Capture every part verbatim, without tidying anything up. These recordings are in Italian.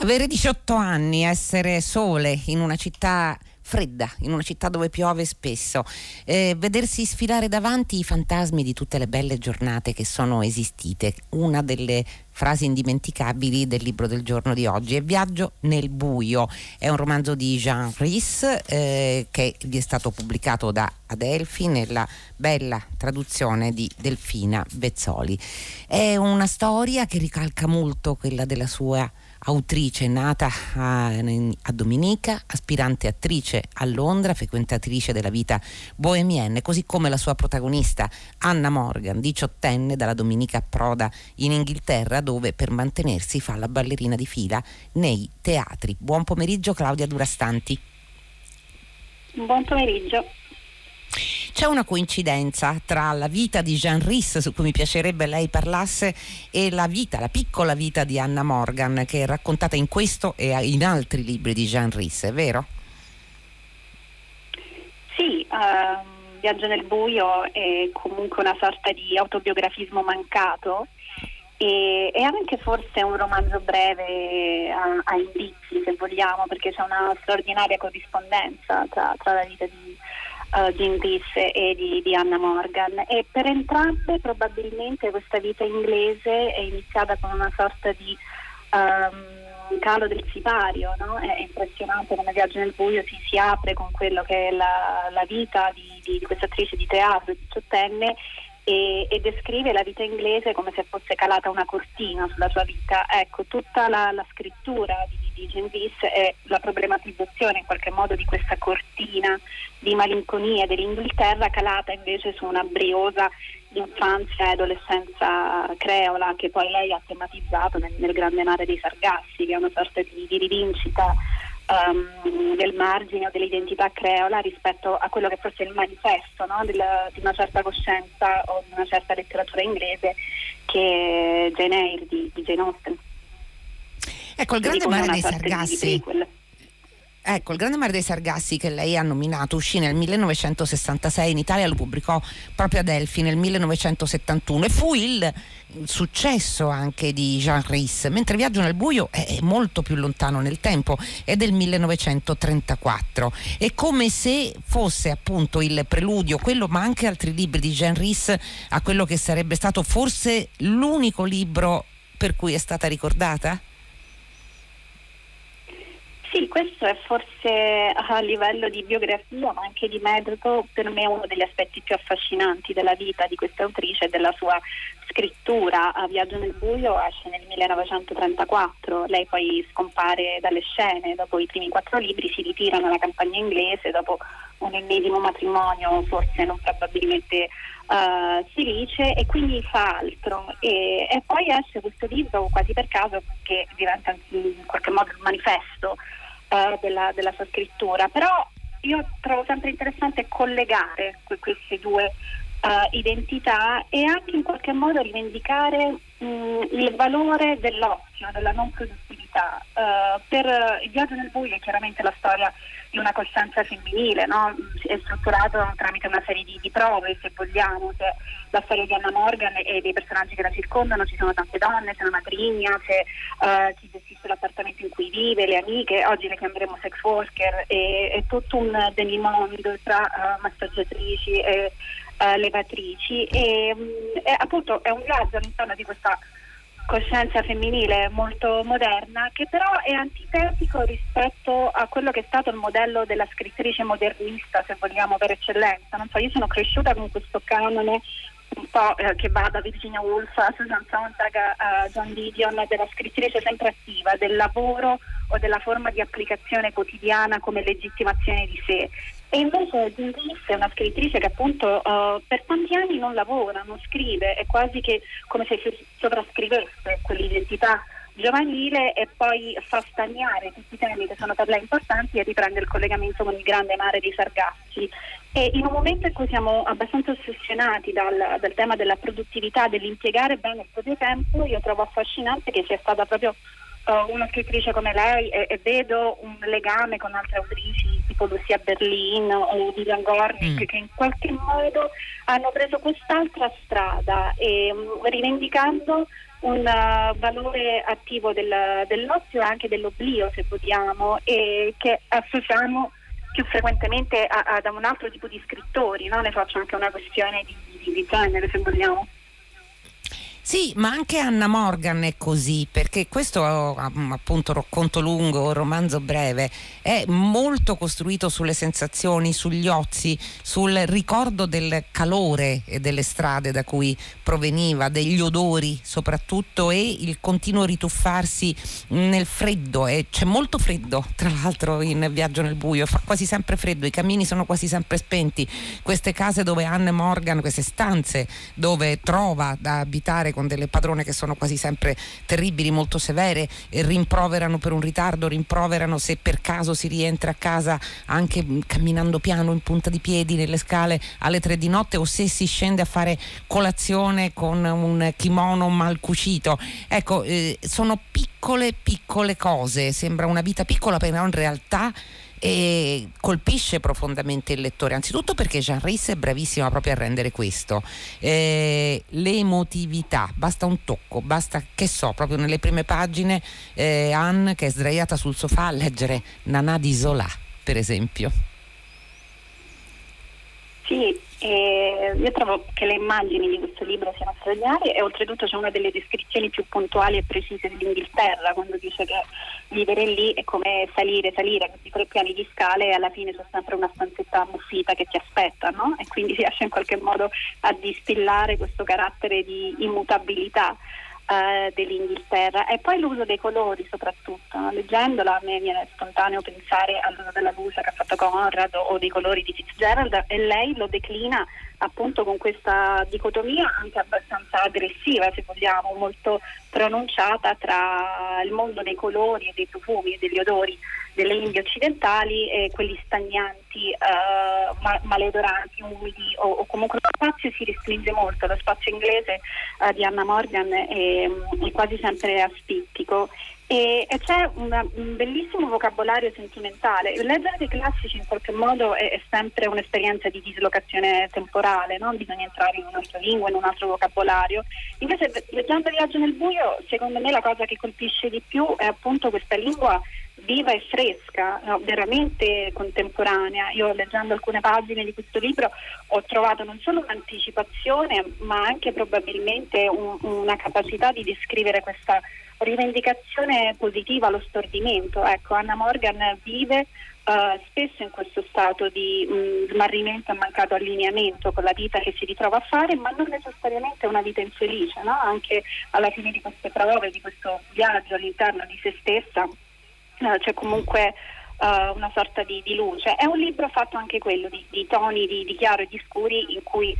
Avere diciotto anni, essere sole in una città fredda, in una città dove piove spesso, eh, vedersi sfilare davanti i fantasmi di tutte le belle giornate che sono esistite, una delle frasi indimenticabili del libro del giorno di oggi è Viaggio nel buio, è un romanzo di Jean Rhys eh, che vi è stato pubblicato da Adelphi nella bella traduzione di Delfina Bezzoli. È una storia che ricalca molto quella della sua autrice, nata a, a Dominica, aspirante attrice a Londra, frequentatrice della vita bohemienne, così come la sua protagonista Anna Morgan, diciottenne, dalla Dominica approda in Inghilterra, dove per mantenersi fa la ballerina di fila nei teatri. Buon pomeriggio Claudia Durastanti. Buon pomeriggio. C'è una coincidenza tra la vita di Jean Rhys, su cui mi piacerebbe lei parlasse, e la vita, la piccola vita di Anna Morgan, che è raccontata in questo e in altri libri di Jean Rhys, è vero? Sì, uh, Viaggio nel buio è comunque una sorta di autobiografismo mancato e è anche forse un romanzo breve a, a indizi, se vogliamo, perché c'è una straordinaria corrispondenza tra, tra la vita di Uh, Jean Rhys e di, di Anna Morgan, e per entrambe probabilmente questa vita inglese è iniziata con una sorta di um, calo del sipario, no? È impressionante come Viaggio nel buio si, si apre con quello che è la, la vita di, di, di questa attrice di teatro diciottenne e, e descrive la vita inglese come se fosse calata una cortina sulla sua vita. Ecco, tutta la, la scrittura di di Jean Rhys è la problematizzazione in qualche modo di questa cortina di malinconia dell'Inghilterra calata invece su una briosa infanzia e adolescenza creola, che poi lei ha tematizzato nel, nel Grande Mare dei Sargassi, che è una sorta di, di rivincita um, del margine o dell'identità creola rispetto a quello che forse è il manifesto, no? del, di una certa coscienza o di una certa letteratura inglese, che è Jane Eyre di, di Jane Austen. Ecco, il Grande Mare dei Sargassi. Ecco, il Grande Mare dei Sargassi, che lei ha nominato, uscì nel millenovecentosessantasei in Italia, lo pubblicò proprio Adelphi nel millenovecentosettantuno e fu il successo anche di Jean Rhys, mentre Viaggio nel buio è molto più lontano nel tempo, è del millenovecentotrentaquattro. È come se fosse appunto il preludio, quello ma anche altri libri di Jean Rhys, a quello che sarebbe stato forse l'unico libro per cui è stata ricordata? Sì, questo è forse a livello di biografia, ma anche di metodo, per me uno degli aspetti più affascinanti della vita di questa autrice e della sua scrittura. A Viaggio nel buio esce nel millenovecentotrentaquattro, lei poi scompare dalle scene, dopo i primi quattro libri si ritirano alla campagna inglese dopo un ennesimo matrimonio forse non probabilmente uh, felice, e quindi fa altro e, e poi esce questo libro quasi per caso, che diventa in qualche modo un manifesto uh, della, della sua scrittura. Però io trovo sempre interessante collegare queste due Uh, identità e anche in qualche modo rivendicare mh, il valore dell'ozio, della non produttività. Uh, per uh, il Viaggio nel buio è chiaramente la storia di una coscienza femminile, no? È strutturato tramite una serie di, di prove, se vogliamo. C'è la storia di Anna Morgan e dei personaggi che la circondano, ci sono tante donne, c'è una matrigna, c'è uh, chi gestisce l'appartamento in cui vive, le amiche, oggi le chiameremo sex worker, e è tutto un demi-mondo tra uh, massaggiatrici e Uh, levatrici e mh, è, appunto è un viaggio all'interno di questa coscienza femminile molto moderna, che però è antitetico rispetto a quello che è stato il modello della scrittrice modernista, se vogliamo, per eccellenza. Non so, io sono cresciuta con questo canone un po' eh, che va da Virginia Woolf a Susan Sontag a John Vivian, della scrittrice sempre attiva, del lavoro o della forma di applicazione quotidiana come legittimazione di sé. E invece Jean Rhys è una scrittrice che appunto uh, per tanti anni non lavora, non scrive, è quasi che come se si sovrascrivesse quell'identità giovanile e poi fa stagnare tutti i temi che sono per lei importanti e riprende il collegamento con il Grande Mare dei Sargassi. E in un momento in cui siamo abbastanza ossessionati dal, dal tema della produttività, dell'impiegare bene il proprio tempo, io trovo affascinante che sia stata proprio una scrittrice come lei, e, e vedo un legame con altre autrici tipo Lucia Berlin o Vivian Gornick, mm. che in qualche modo hanno preso quest'altra strada e mh, rivendicando un uh, valore attivo del, dell'ozio e anche dell'oblio, se vogliamo, e che associamo più frequentemente ad un altro tipo di scrittori, no? Ne faccio anche una questione di, di, di genere, se vogliamo. Sì, ma anche Anna Morgan è così, perché questo, appunto, conto lungo, romanzo breve, è molto costruito sulle sensazioni, sugli ozi, sul ricordo del calore e delle strade da cui proveniva, degli odori soprattutto, e il continuo rituffarsi nel freddo. E c'è molto freddo, tra l'altro, in Viaggio nel buio, fa quasi sempre freddo, i cammini sono quasi sempre spenti, queste case dove Anna Morgan, queste stanze dove trova da abitare con delle padrone che sono quasi sempre terribili, molto severe, e rimproverano per un ritardo, rimproverano se per caso si rientra a casa anche camminando piano, in punta di piedi, nelle scale alle tre di notte, o se si scende a fare colazione con un kimono mal cucito. Ecco, eh, sono piccole piccole cose, sembra una vita piccola, però in realtà e colpisce profondamente il lettore, anzitutto perché Jean Rhys è bravissima proprio a rendere questo, eh, l'emotività, basta un tocco, basta, che so, proprio nelle prime pagine, eh, Anne che è sdraiata sul sofà a leggere Nanà di Zola, per esempio. Sì, eh, io trovo che le immagini di questo libro siano straordinarie, e oltretutto c'è una delle descrizioni più puntuali e precise dell'Inghilterra, quando dice che vivere lì è come salire, salire a questi tre piani di scale e alla fine c'è sempre una stanzetta ammuffita che ti aspetta, no? E quindi riesce in qualche modo a distillare questo carattere di immutabilità eh, dell'Inghilterra. E poi l'uso dei colori soprattutto, no? Leggendola a me viene spontaneo pensare all'uso della luce che ha fatto Conrad o dei colori di Fitzgerald, e lei lo declina appunto con questa dicotomia anche abbastanza aggressiva, se vogliamo, molto pronunciata tra il mondo dei colori e dei profumi e degli odori delle Indie occidentali e quelli stagnanti, eh, ma- maledoranti, umidi, o-, o comunque lo spazio si restringe molto, lo spazio inglese eh, di Anna Morgan è, è quasi sempre aspittico. E, e c'è una, un bellissimo vocabolario sentimentale. Leggere dei classici in qualche modo è, è sempre un'esperienza di dislocazione temporale, non bisogna entrare in un'altra lingua, in un altro vocabolario. Invece leggendo Viaggio nel buio, secondo me la cosa che colpisce di più è appunto questa lingua viva e fresca, no? Veramente contemporanea. Io leggendo alcune pagine di questo libro ho trovato non solo un'anticipazione, ma anche probabilmente un, una capacità di descrivere questa rivendicazione positiva allo stordimento. Ecco, Anna Morgan vive uh, spesso in questo stato di mh, smarrimento e mancato allineamento con la vita che si ritrova a fare, ma non necessariamente una vita infelice, no? Anche alla fine di queste prove, di questo viaggio all'interno di se stessa, uh, c'è comunque uh, una sorta di, di luce. È un libro fatto anche quello di, di toni di, di chiaro e di scuri, in cui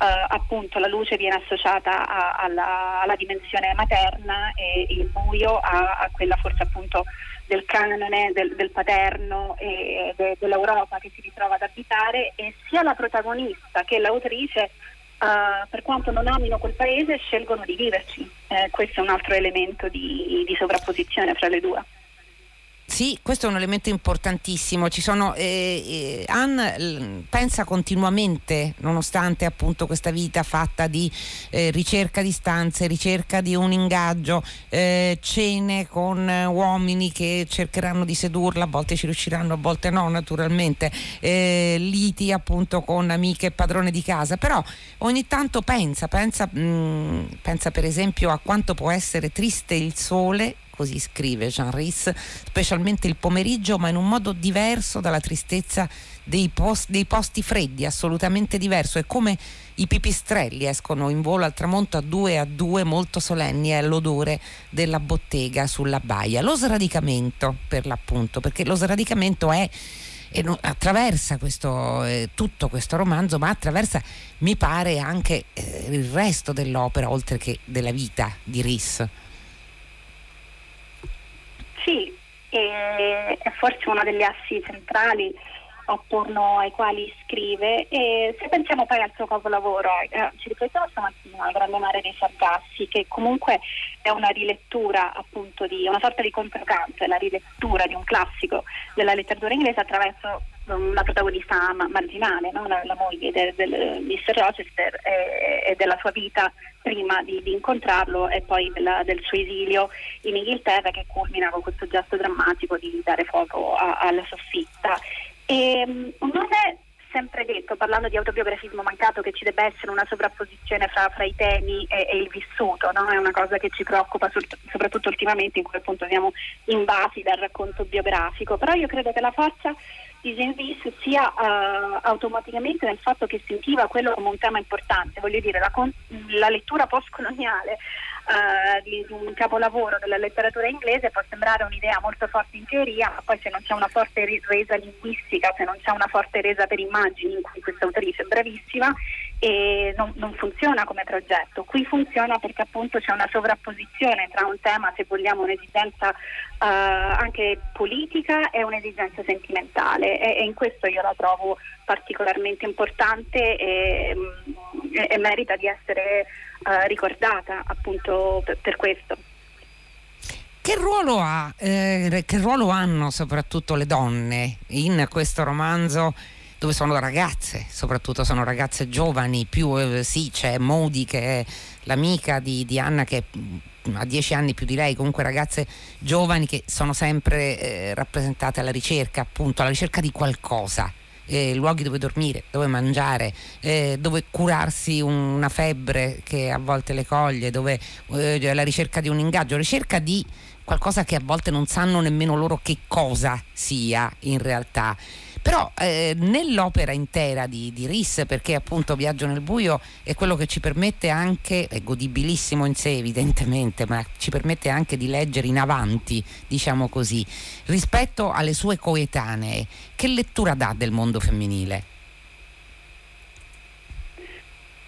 Uh, appunto la luce viene associata a, alla, alla dimensione materna e il buio a, a quella forse appunto del canone, del, del paterno e de, dell'Europa che si ritrova ad abitare, e sia la protagonista che l'autrice, uh, per quanto non amino quel paese, scelgono di viverci. Eh, questo è un altro elemento di, di sovrapposizione fra le due. Sì, questo è un elemento importantissimo. Ci sono eh, eh, Anne pensa continuamente, nonostante appunto questa vita fatta di eh, ricerca di stanze, ricerca di un ingaggio, eh, cene con uomini che cercheranno di sedurla, a volte ci riusciranno, a volte no, naturalmente, eh, liti appunto con amiche e padrone di casa, però ogni tanto pensa, pensa, mh, pensa per esempio a quanto può essere triste il sole. Così scrive Jean Rhys, specialmente il pomeriggio, ma in un modo diverso dalla tristezza dei, post, dei posti freddi, assolutamente diverso. È come i pipistrelli escono in volo al tramonto a due a due, molto solenni, è l'odore della bottega sulla baia. Lo sradicamento, per l'appunto, perché lo sradicamento è e non, attraversa questo, eh, tutto questo romanzo, ma attraversa, mi pare, anche eh, il resto dell'opera, oltre che della vita di Rhys. Sì, e è forse uno degli assi centrali attorno ai quali scrive. E se pensiamo poi al suo capolavoro, eh, ci riflettiamo stamattina Il Grande Mare dei Sargassi, che comunque è una rilettura, appunto, di una sorta di controcanto, è la rilettura di un classico della letteratura inglese attraverso una protagonista marginale, no? la, la moglie del, del mister Rochester, e, e della sua vita prima di, di incontrarlo, e poi della, del suo esilio in Inghilterra, che culmina con questo gesto drammatico di dare fuoco a, alla soffitta. E non è sempre detto, parlando di autobiografismo mancato, che ci debba essere una sovrapposizione fra, fra i temi e, e il vissuto, no? È una cosa che ci preoccupa sol- soprattutto ultimamente, in cui appunto siamo invasi dal racconto biografico. Però io credo che la forza di Jean Rhys sia uh, automaticamente nel fatto che sentiva quello come un tema importante. Voglio dire, la, con- la lettura postcoloniale uh, di un capolavoro della letteratura inglese può sembrare un'idea molto forte in teoria, ma poi se non c'è una forte resa linguistica, se non c'è una forte resa per immagini, in cui questa autrice è bravissima, e non, non funziona come progetto. Qui funziona perché appunto c'è una sovrapposizione tra un tema, se vogliamo, un'esigenza uh, anche politica, e un'esigenza sentimentale, e, e in questo io la trovo particolarmente importante e, e, e merita di essere uh, ricordata, appunto, per, per questo. Che ruolo ha, eh, che ruolo hanno soprattutto le donne in questo romanzo, dove sono ragazze, soprattutto sono ragazze giovani? Più eh, sì, c'è Modi, che è l'amica di, di Anna, che ha dieci anni più di lei, comunque ragazze giovani che sono sempre eh, rappresentate alla ricerca, appunto, alla ricerca di qualcosa, eh, luoghi dove dormire, dove mangiare, eh, dove curarsi una febbre che a volte le coglie, dove eh, la ricerca di un ingaggio, ricerca di qualcosa che a volte non sanno nemmeno loro che cosa sia in realtà. Però eh, nell'opera intera di, di Rhys, perché appunto Viaggio nel buio è quello che ci permette anche, è godibilissimo in sé evidentemente, ma ci permette anche di leggere in avanti, diciamo così, rispetto alle sue coetanee, che lettura dà del mondo femminile?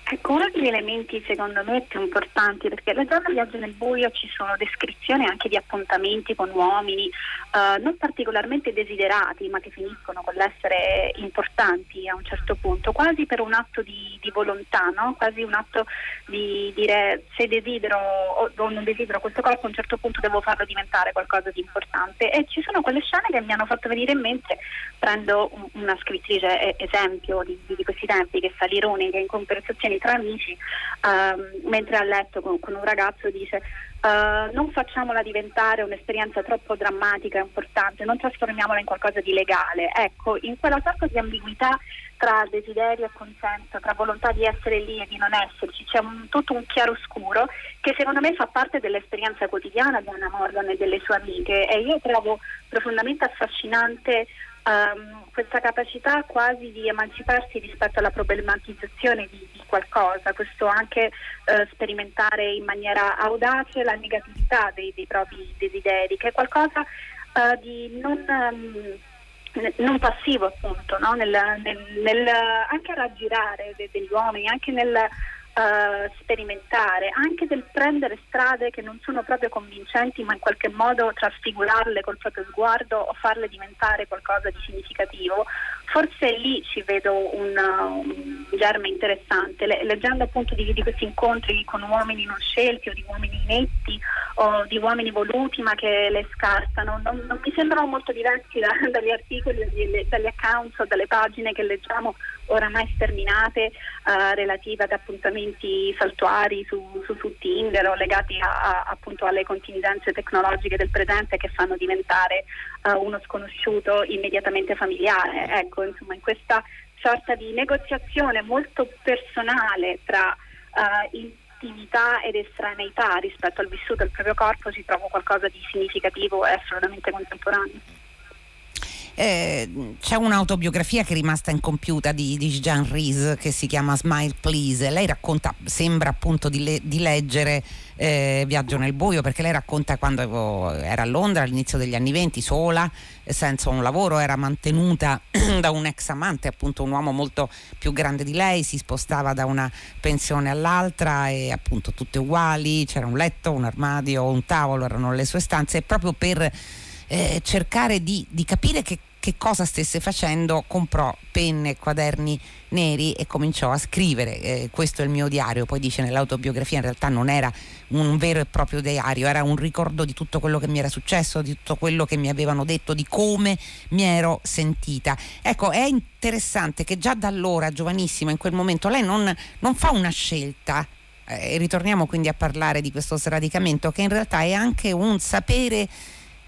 Ecco, uno degli elementi secondo me più importanti, perché la zona Viaggio nel buio ci sono descrizioni anche di appuntamenti con uomini eh, non particolarmente desiderati, ma che finiscono con l'essere importanti a un certo punto, quasi per un atto di, di volontà, no? Quasi un atto di dire, se desidero o, o non desidero questo corpo, a un certo punto devo farlo diventare qualcosa di importante. E ci sono quelle scene che mi hanno fatto venire in mente, prendo un, una scrittrice esempio di, di questi tempi, che è Salirone, che in conversazioni tra amici, uh, mentre a letto con, con un ragazzo dice uh, non facciamola diventare un'esperienza troppo drammatica, importante, non trasformiamola in qualcosa di legale. Ecco, in quella sorta di ambiguità tra desiderio e consenso, tra volontà di essere lì e di non esserci, c'è un, tutto un chiaroscuro che secondo me fa parte dell'esperienza quotidiana di Anna Morgan e delle sue amiche, e io trovo profondamente affascinante Um, questa capacità quasi di emanciparsi rispetto alla problematizzazione di, di qualcosa, questo anche uh, sperimentare in maniera audace la negatività dei, dei propri desideri, che è qualcosa uh, di non, um, non passivo, appunto, no? nel, nel, nel anche raggirare de, degli uomini, anche nel Uh, sperimentare, anche del prendere strade che non sono proprio convincenti, ma in qualche modo trasfigurarle col proprio sguardo o farle diventare qualcosa di significativo. Forse lì ci vedo un, un germe interessante, Le, leggendo appunto di, di questi incontri con uomini non scelti, o di uomini netti, o di uomini voluti ma che le scartano. Non, non mi sembrano molto diversi da, dagli articoli, dagli, dagli account o dalle pagine che leggiamo oramai sterminate, uh, relative ad appuntamenti saltuari su, su, su Tinder, o legati a, a, appunto alle contingenze tecnologiche del presente, che fanno diventare uh, uno sconosciuto immediatamente familiare. Ecco, insomma, in questa sorta di negoziazione molto personale tra uh, intimità ed estraneità rispetto al vissuto del proprio corpo, si trova qualcosa di significativo e assolutamente contemporaneo. Eh, c'è un'autobiografia che è rimasta incompiuta di, di Jean Rhys, che si chiama Smile Please. Lei racconta, sembra appunto di, le, di leggere eh, Viaggio nel buio, perché lei racconta quando era a Londra all'inizio degli anni venti, sola, senza un lavoro, era mantenuta da un ex amante, appunto un uomo molto più grande di lei, si spostava da una pensione all'altra, e appunto tutte uguali, c'era un letto, un armadio, un tavolo, erano le sue stanze, e proprio per Eh, cercare di, di capire che, che cosa stesse facendo, comprò penne, quaderni neri e cominciò a scrivere eh, questo è il mio diario. Poi dice nell'autobiografia, in realtà non era un vero e proprio diario, era un ricordo di tutto quello che mi era successo, di tutto quello che mi avevano detto, di come mi ero sentita. Ecco, è interessante che già da allora, giovanissima, in quel momento lei non, non fa una scelta, eh, e ritorniamo quindi a parlare di questo sradicamento, che in realtà è anche un sapere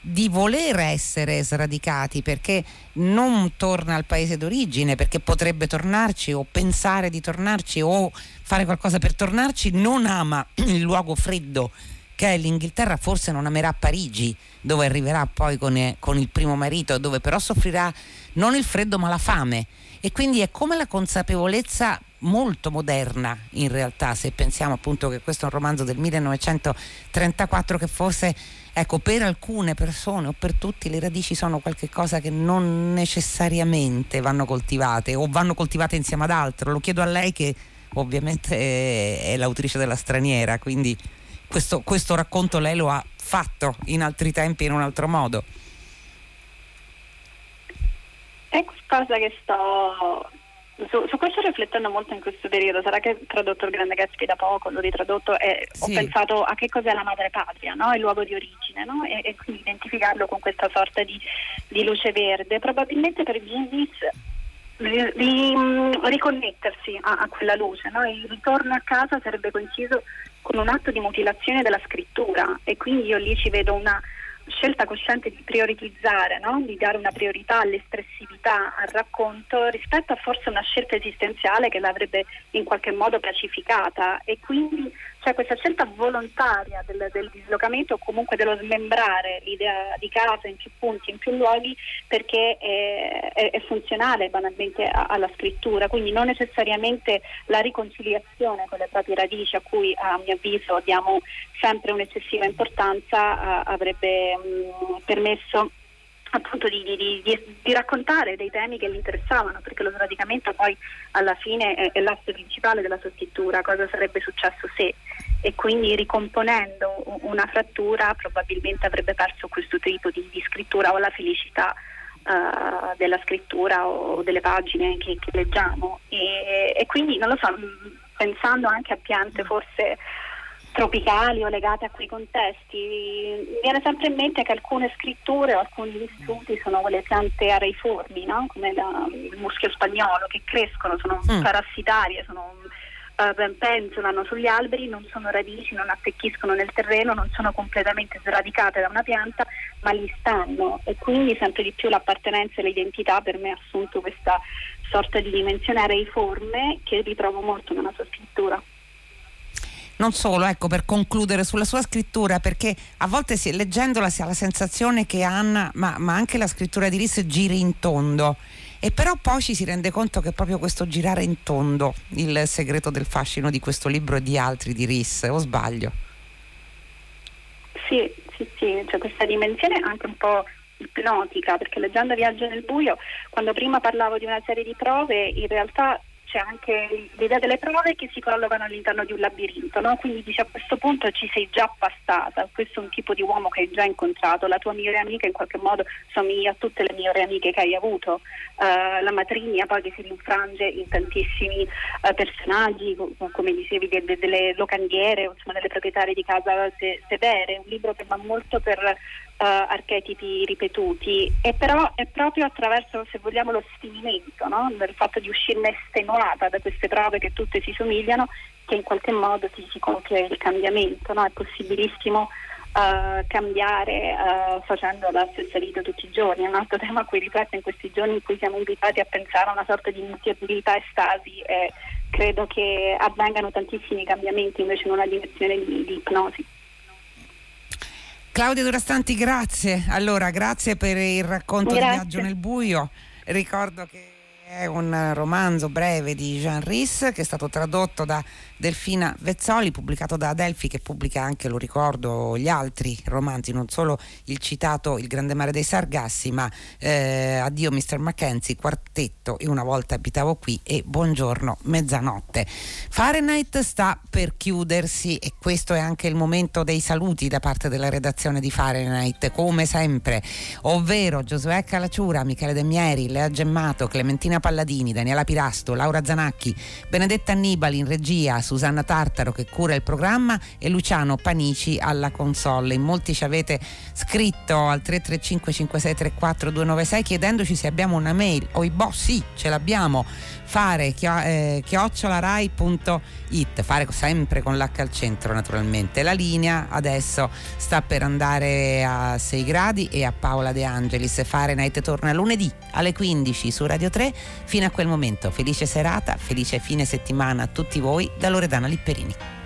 di voler essere sradicati, perché non torna al paese d'origine, perché potrebbe tornarci o pensare di tornarci o fare qualcosa per tornarci. Non ama il luogo freddo che è l'Inghilterra, forse non amerà Parigi, dove arriverà poi con, con il primo marito, dove però soffrirà non il freddo ma la fame. E quindi è come la consapevolezza molto moderna, in realtà, se pensiamo appunto che questo è un romanzo del millenovecentotrentaquattro, che forse, ecco, per alcune persone o per tutti le radici sono qualche cosa che non necessariamente vanno coltivate, o vanno coltivate insieme ad altro. Lo chiedo a lei, che ovviamente è, è l'autrice della Straniera, quindi questo, questo racconto lei lo ha fatto in altri tempi, in un altro modo. È qualcosa che sto... Su, su questo riflettendo molto in questo periodo, sarà che ho tradotto Il Grande Gatsby da poco, l'ho ritradotto e sì. Ho pensato a che cos'è la madrepatria, no? Il luogo di origine, no? E, e quindi identificarlo con questa sorta di, di luce verde, probabilmente per Jean Rhys di riconnettersi a, a quella luce, no? Il ritorno a casa sarebbe coinciso con un atto di mutilazione della scrittura, e quindi io lì ci vedo una scelta cosciente di prioritizzare, no? Di dare una priorità all'espressività, al racconto, rispetto a forse una scelta esistenziale che l'avrebbe in qualche modo pacificata. E quindi c'è, cioè, questa scelta volontaria del, del dislocamento, o comunque dello smembrare l'idea di casa in più punti, in più luoghi, perché è, è, è funzionale banalmente a, alla scrittura, quindi non necessariamente la riconciliazione con le proprie radici, a cui a mio avviso diamo sempre un'eccessiva importanza, uh, avrebbe mh, permesso appunto di, di, di, di raccontare dei temi che gli interessavano, perché lo sradicamento poi alla fine è, è l'asse principale della sua scrittura, cosa sarebbe successo se, e quindi ricomponendo una frattura probabilmente avrebbe perso questo tipo di, di scrittura, o la felicità uh, della scrittura o delle pagine che, che leggiamo, e, e quindi non lo so, mh, pensando anche a piante forse tropicali o legate a quei contesti, mi viene sempre in mente che alcune scritture o alcuni vissuti sono quelle piante areiformi, no? Come la, il muschio spagnolo, che crescono, sono mm. parassitarie, sono, eh, penzolano sugli alberi, non sono radici, non attecchiscono nel terreno, non sono completamente sradicate da una pianta, ma lì stanno, e quindi sempre di più l'appartenenza e l'identità per me ha assunto questa sorta di dimensione areiforme che ritrovo molto nella sua scrittura. Non solo, ecco, per concludere sulla sua scrittura, perché a volte si, leggendola si ha la sensazione che Anna, ma, ma anche la scrittura di Rhys, giri in tondo, e però poi ci si rende conto che è proprio questo girare in tondo il segreto del fascino di questo libro e di altri di Rhys, o sbaglio? Sì, sì, sì, c'è questa dimensione anche un po' ipnotica, perché leggendo Viaggio nel buio, quando prima parlavo di una serie di prove, in realtà c'è anche l'idea delle prove che si collocano all'interno di un labirinto, no? Quindi dice, a questo punto ci sei già passata, questo è un tipo di uomo che hai già incontrato, la tua migliore amica in qualche modo somiglia a tutte le migliori amiche che hai avuto, uh, la matrigna poi che si rinfrange in tantissimi uh, personaggi, come dicevi, delle, delle locandiere, insomma delle proprietarie di casa se, severe, un libro che va molto per uh, archetipi ripetuti, e però è proprio attraverso, se vogliamo, lo sfinimento, no? Del fatto di uscirne estenuato da queste prove che tutte si somigliano, che in qualche modo si, si compie il cambiamento, no? È possibilissimo uh, cambiare uh, facendo la stessa vita tutti i giorni. È un altro tema a cui rifletto in questi giorni, in cui siamo invitati a pensare a una sorta di mutabilità e stasi, e credo che avvengano tantissimi cambiamenti invece in una dimensione di, di ipnosi. Claudia Durastanti, grazie. Allora, grazie per il racconto grazie. di Viaggio nel buio. Ricordo che È un romanzo breve di Jean Rhys che è stato tradotto da Delfina Bezzoli, pubblicato da Adelphi, che pubblica anche, lo ricordo, gli altri romanzi, non solo il citato Il Grande Mare dei Sargassi, ma eh, Addio mister Mackenzie, Quartetto e Una Volta Abitavo Qui e Buongiorno Mezzanotte. Fahrenheit sta per chiudersi e questo è anche il momento dei saluti da parte della redazione di Fahrenheit, come sempre, ovvero Giosuè Calaciura, Michele Demieri, Lea Gemmato, Clementina Palladini, Daniela Pirasto, Laura Zanacchi, Benedetta Annibali in regia, Susanna Tartaro che cura il programma e Luciano Panici alla console. In molti ci avete scritto al tre tre cinque cinque sei tre quattro due nove sei chiedendoci se abbiamo una mail. Oh, i boh, sì, ce l'abbiamo. Fare chio, eh, chiocciolarai.it, fare sempre con l'H al centro naturalmente. La linea adesso sta per andare a sei gradi e a Paola De Angelis. Fahrenheit torna lunedì alle quindici su Radio tre. Fino a quel momento, felice serata, felice fine settimana a tutti voi da Loredana Lipperini.